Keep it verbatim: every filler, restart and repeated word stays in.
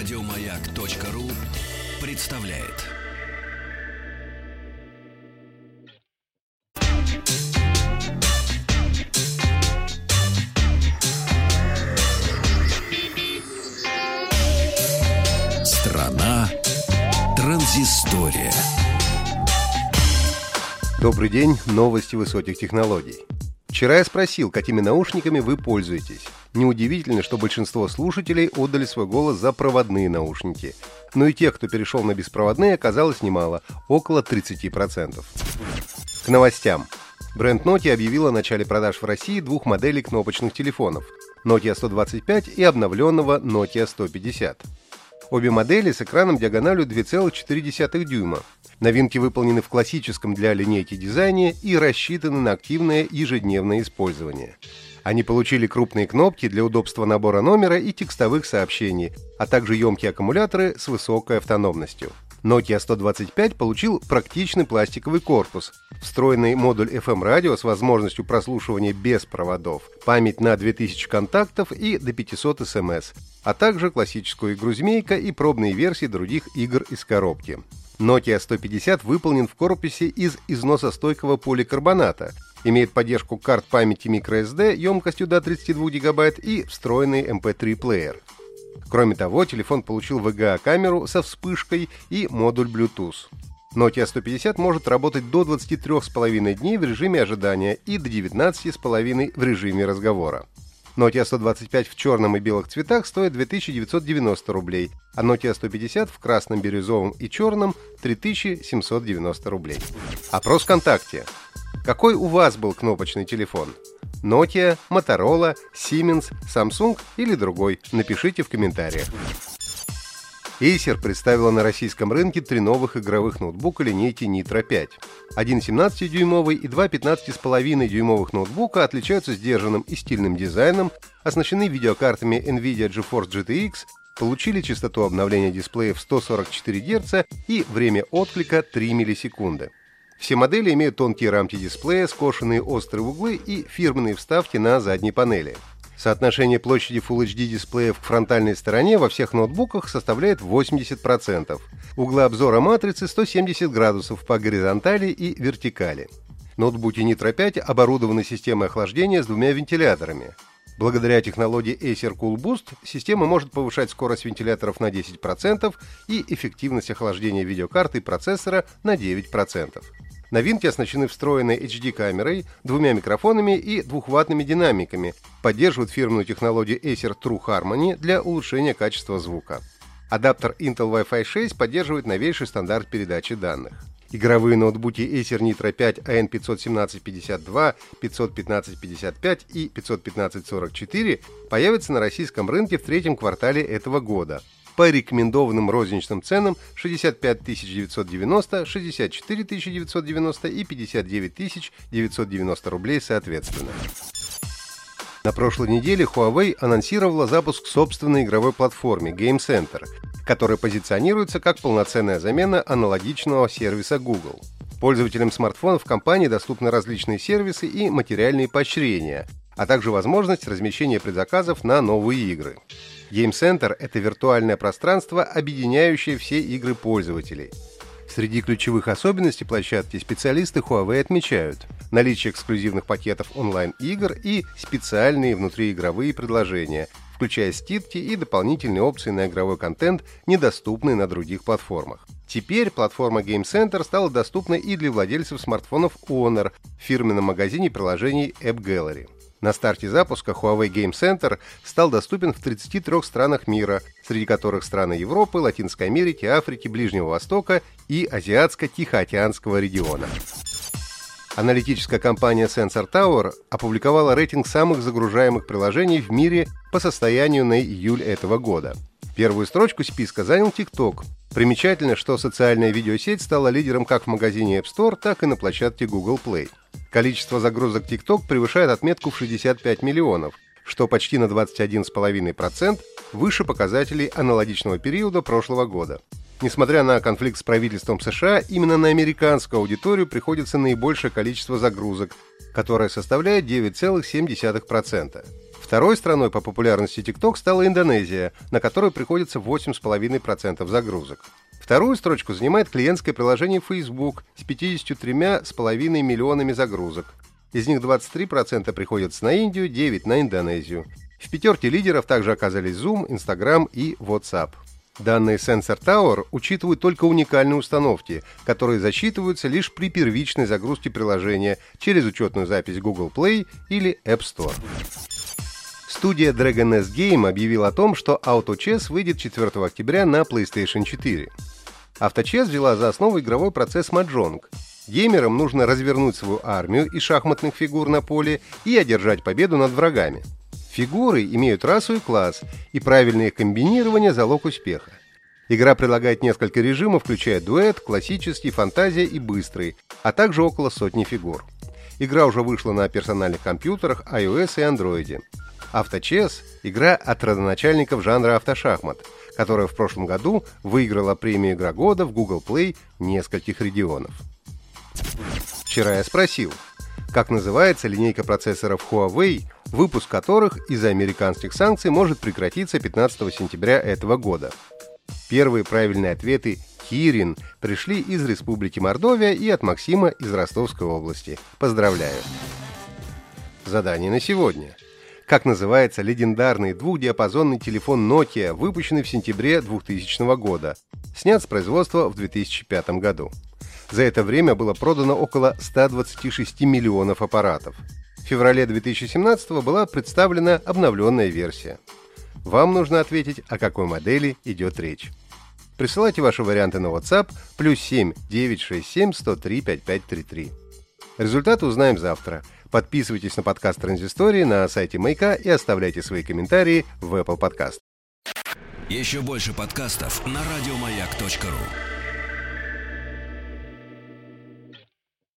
Радиомаяк.ру представляет. Страна Транзистория. Добрый день, новости высоких технологий. Вчера я спросил, какими наушниками вы пользуетесь. Неудивительно, что большинство слушателей отдали свой голос за проводные наушники. Но и тех, кто перешел на беспроводные, оказалось немало – около тридцать процентов. К новостям. Бренд Nokia объявил о начале продаж в России двух моделей кнопочных телефонов – Nokia сто двадцать пять и обновленного Nokia сто пятьдесят. Обе модели с экраном диагональю два целых четыре десятых дюйма. Новинки выполнены в классическом для линейки дизайне и рассчитаны на активное ежедневное использование. Они получили крупные кнопки для удобства набора номера и текстовых сообщений, а также емкие аккумуляторы с высокой автономностью. Nokia сто двадцать пять получил практичный пластиковый корпус, встроенный модуль эф эм-радио с возможностью прослушивания без проводов, память на две тысячи контактов и до пятьсот эс эм эс, а также классическую игру «Змейка» и пробные версии других игр из коробки. Nokia сто пятьдесят выполнен в корпусе из износостойкого поликарбоната, имеет поддержку карт памяти microSD емкостью до тридцати двух гигабайт и встроенный эм пэ три плеер. Кроме того, телефон получил ви джи а-камеру со вспышкой и модуль Bluetooth. Nokia сто пятьдесят может работать до двадцати трёх с половиной дней в режиме ожидания и до девятнадцати с половиной в режиме разговора. Nokia сто двадцать пять в черном и белых цветах стоит две тысячи девятьсот девяносто рублей, а Nokia сто пятьдесят в красном, бирюзовом и черном – три тысячи семьсот девяносто рублей. Опрос ВКонтакте. Какой у вас был кнопочный телефон? Nokia, Motorola, Siemens, Samsung или другой? Напишите в комментариях. Acer представила на российском рынке три новых игровых ноутбука линейки Nitro пять. Один семнадцатидюймовый и два пятнадцати с половиной дюймовых ноутбука отличаются сдержанным и стильным дизайном, оснащены видеокартами NVIDIA GeForce джи ти экс, получили частоту обновления дисплеев сто сорок четыре герца и время отклика три миллисекунды. Все модели имеют тонкие рамки дисплея, скошенные острые углы и фирменные вставки на задней панели. Соотношение площади Full эйч ди дисплеев к фронтальной стороне во всех ноутбуках составляет восемьдесят процентов. Углы обзора матрицы сто семьдесят градусов по горизонтали и вертикали. Ноутбуки Nitro пять оборудованы системой охлаждения с двумя вентиляторами. Благодаря технологии Acer Cool Boost система может повышать скорость вентиляторов на десять процентов и эффективность охлаждения видеокарты и процессора на девять процентов. Новинки оснащены встроенной эйч ди-камерой, двумя микрофонами и двухваттными динамиками, поддерживают фирменную технологию Acer True Harmony для улучшения качества звука. Адаптер Intel Wi-Fi шесть поддерживает новейший стандарт передачи данных. Игровые ноутбуки Acer Nitro пять эй эн пятьсот семнадцать пятьдесят два, пятьсот пятнадцать пятьдесят пять и пятьсот пятнадцать сорок четыре появятся на российском рынке в третьем квартале этого года по рекомендованным розничным ценам шестьдесят пять тысяч девятьсот девяносто, шестьдесят четыре тысячи девятьсот девяносто и пятьдесят девять тысяч девятьсот девяносто рублей соответственно. На прошлой неделе Huawei анонсировала запуск собственной игровой платформы Game Center, которая позиционируется как полноценная замена аналогичного сервиса Google. Пользователям смартфонов компании доступны различные сервисы и материальные поощрения, а также возможность размещения предзаказов на новые игры. Game Center — это виртуальное пространство, объединяющее все игры пользователей. Среди ключевых особенностей площадки специалисты Huawei отмечают наличие эксклюзивных пакетов онлайн-игр и специальные внутриигровые предложения, включая скидки и дополнительные опции на игровой контент, недоступные на других платформах. Теперь платформа Game Center стала доступна и для владельцев смартфонов Honor в фирменном магазине приложений AppGallery. На старте запуска Huawei Game Center стал доступен в тридцати трёх странах мира, среди которых страны Европы, Латинской Америки, Африки, Ближнего Востока и Азиатско-Тихоокеанского региона. Аналитическая компания Sensor Tower опубликовала рейтинг самых загружаемых приложений в мире по состоянию на июль этого года. Первую строчку списка занял TikTok. Примечательно, что социальная видеосеть стала лидером как в магазине App Store, так и на площадке Google Play. Количество загрузок TikTok превышает отметку в шестьдесят пять миллионов, что почти на двадцать один целых пять десятых процента выше показателей аналогичного периода прошлого года. Несмотря на конфликт с правительством США, именно на американскую аудиторию приходится наибольшее количество загрузок, которое составляет девять целых семь десятых процента. В Второй страной по популярности TikTok стала Индонезия, на которую приходится восемь целых пять десятых процента загрузок. Вторую строчку занимает клиентское приложение Facebook с пятьюдесятью тремя целыми пятью десятыми миллионами загрузок. Из них двадцать три процента приходится на Индию, девять процентов на Индонезию. В пятерке лидеров также оказались Zoom, Instagram и WhatsApp. Данные Sensor Tower учитывают только уникальные установки, которые засчитываются лишь при первичной загрузке приложения через учетную запись Google Play или App Store. Студия Dragon S Game объявила о том, что Auto Chess выйдет четвёртого октября на PlayStation четыре. Auto Chess взяла за основу игровой процесс Маджонг. Геймерам нужно развернуть свою армию из шахматных фигур на поле и одержать победу над врагами. Фигуры имеют расу и класс, и правильное их комбинирование – залог успеха. Игра предлагает несколько режимов, включая дуэт, классический, фантазия и быстрый, а также около сотни фигур. Игра уже вышла на персональных компьютерах, iOS и Android. Auto Chess – игра от родоначальников жанра автошахмат, которая в прошлом году выиграла премию «Игра года» в Google Play нескольких регионов. Вчера я спросил, как называется линейка процессоров Huawei, выпуск которых из-за американских санкций может прекратиться пятнадцатого сентября этого года. Первые правильные ответы «Кирин» пришли из Республики Мордовия и от Максима из Ростовской области. Поздравляю! Задание на сегодня. Как называется легендарный двухдиапазонный телефон Nokia, выпущенный в сентябре двухтысячного года, снят с производства в две тысячи пятом году? За это время было продано около ста двадцати шести миллионов аппаратов. В феврале две тысячи семнадцатого была представлена обновленная версия. Вам нужно ответить, о какой модели идет речь. Присылайте ваши варианты на WhatsApp плюс семь девятьсот шестьдесят семь сто три пятьдесят пять тридцать три. Результаты узнаем завтра. Подписывайтесь на подкаст Транзистории на сайте Маяка и оставляйте свои комментарии в Apple Podcast. Еще больше подкастов на радиомаяк точка ру.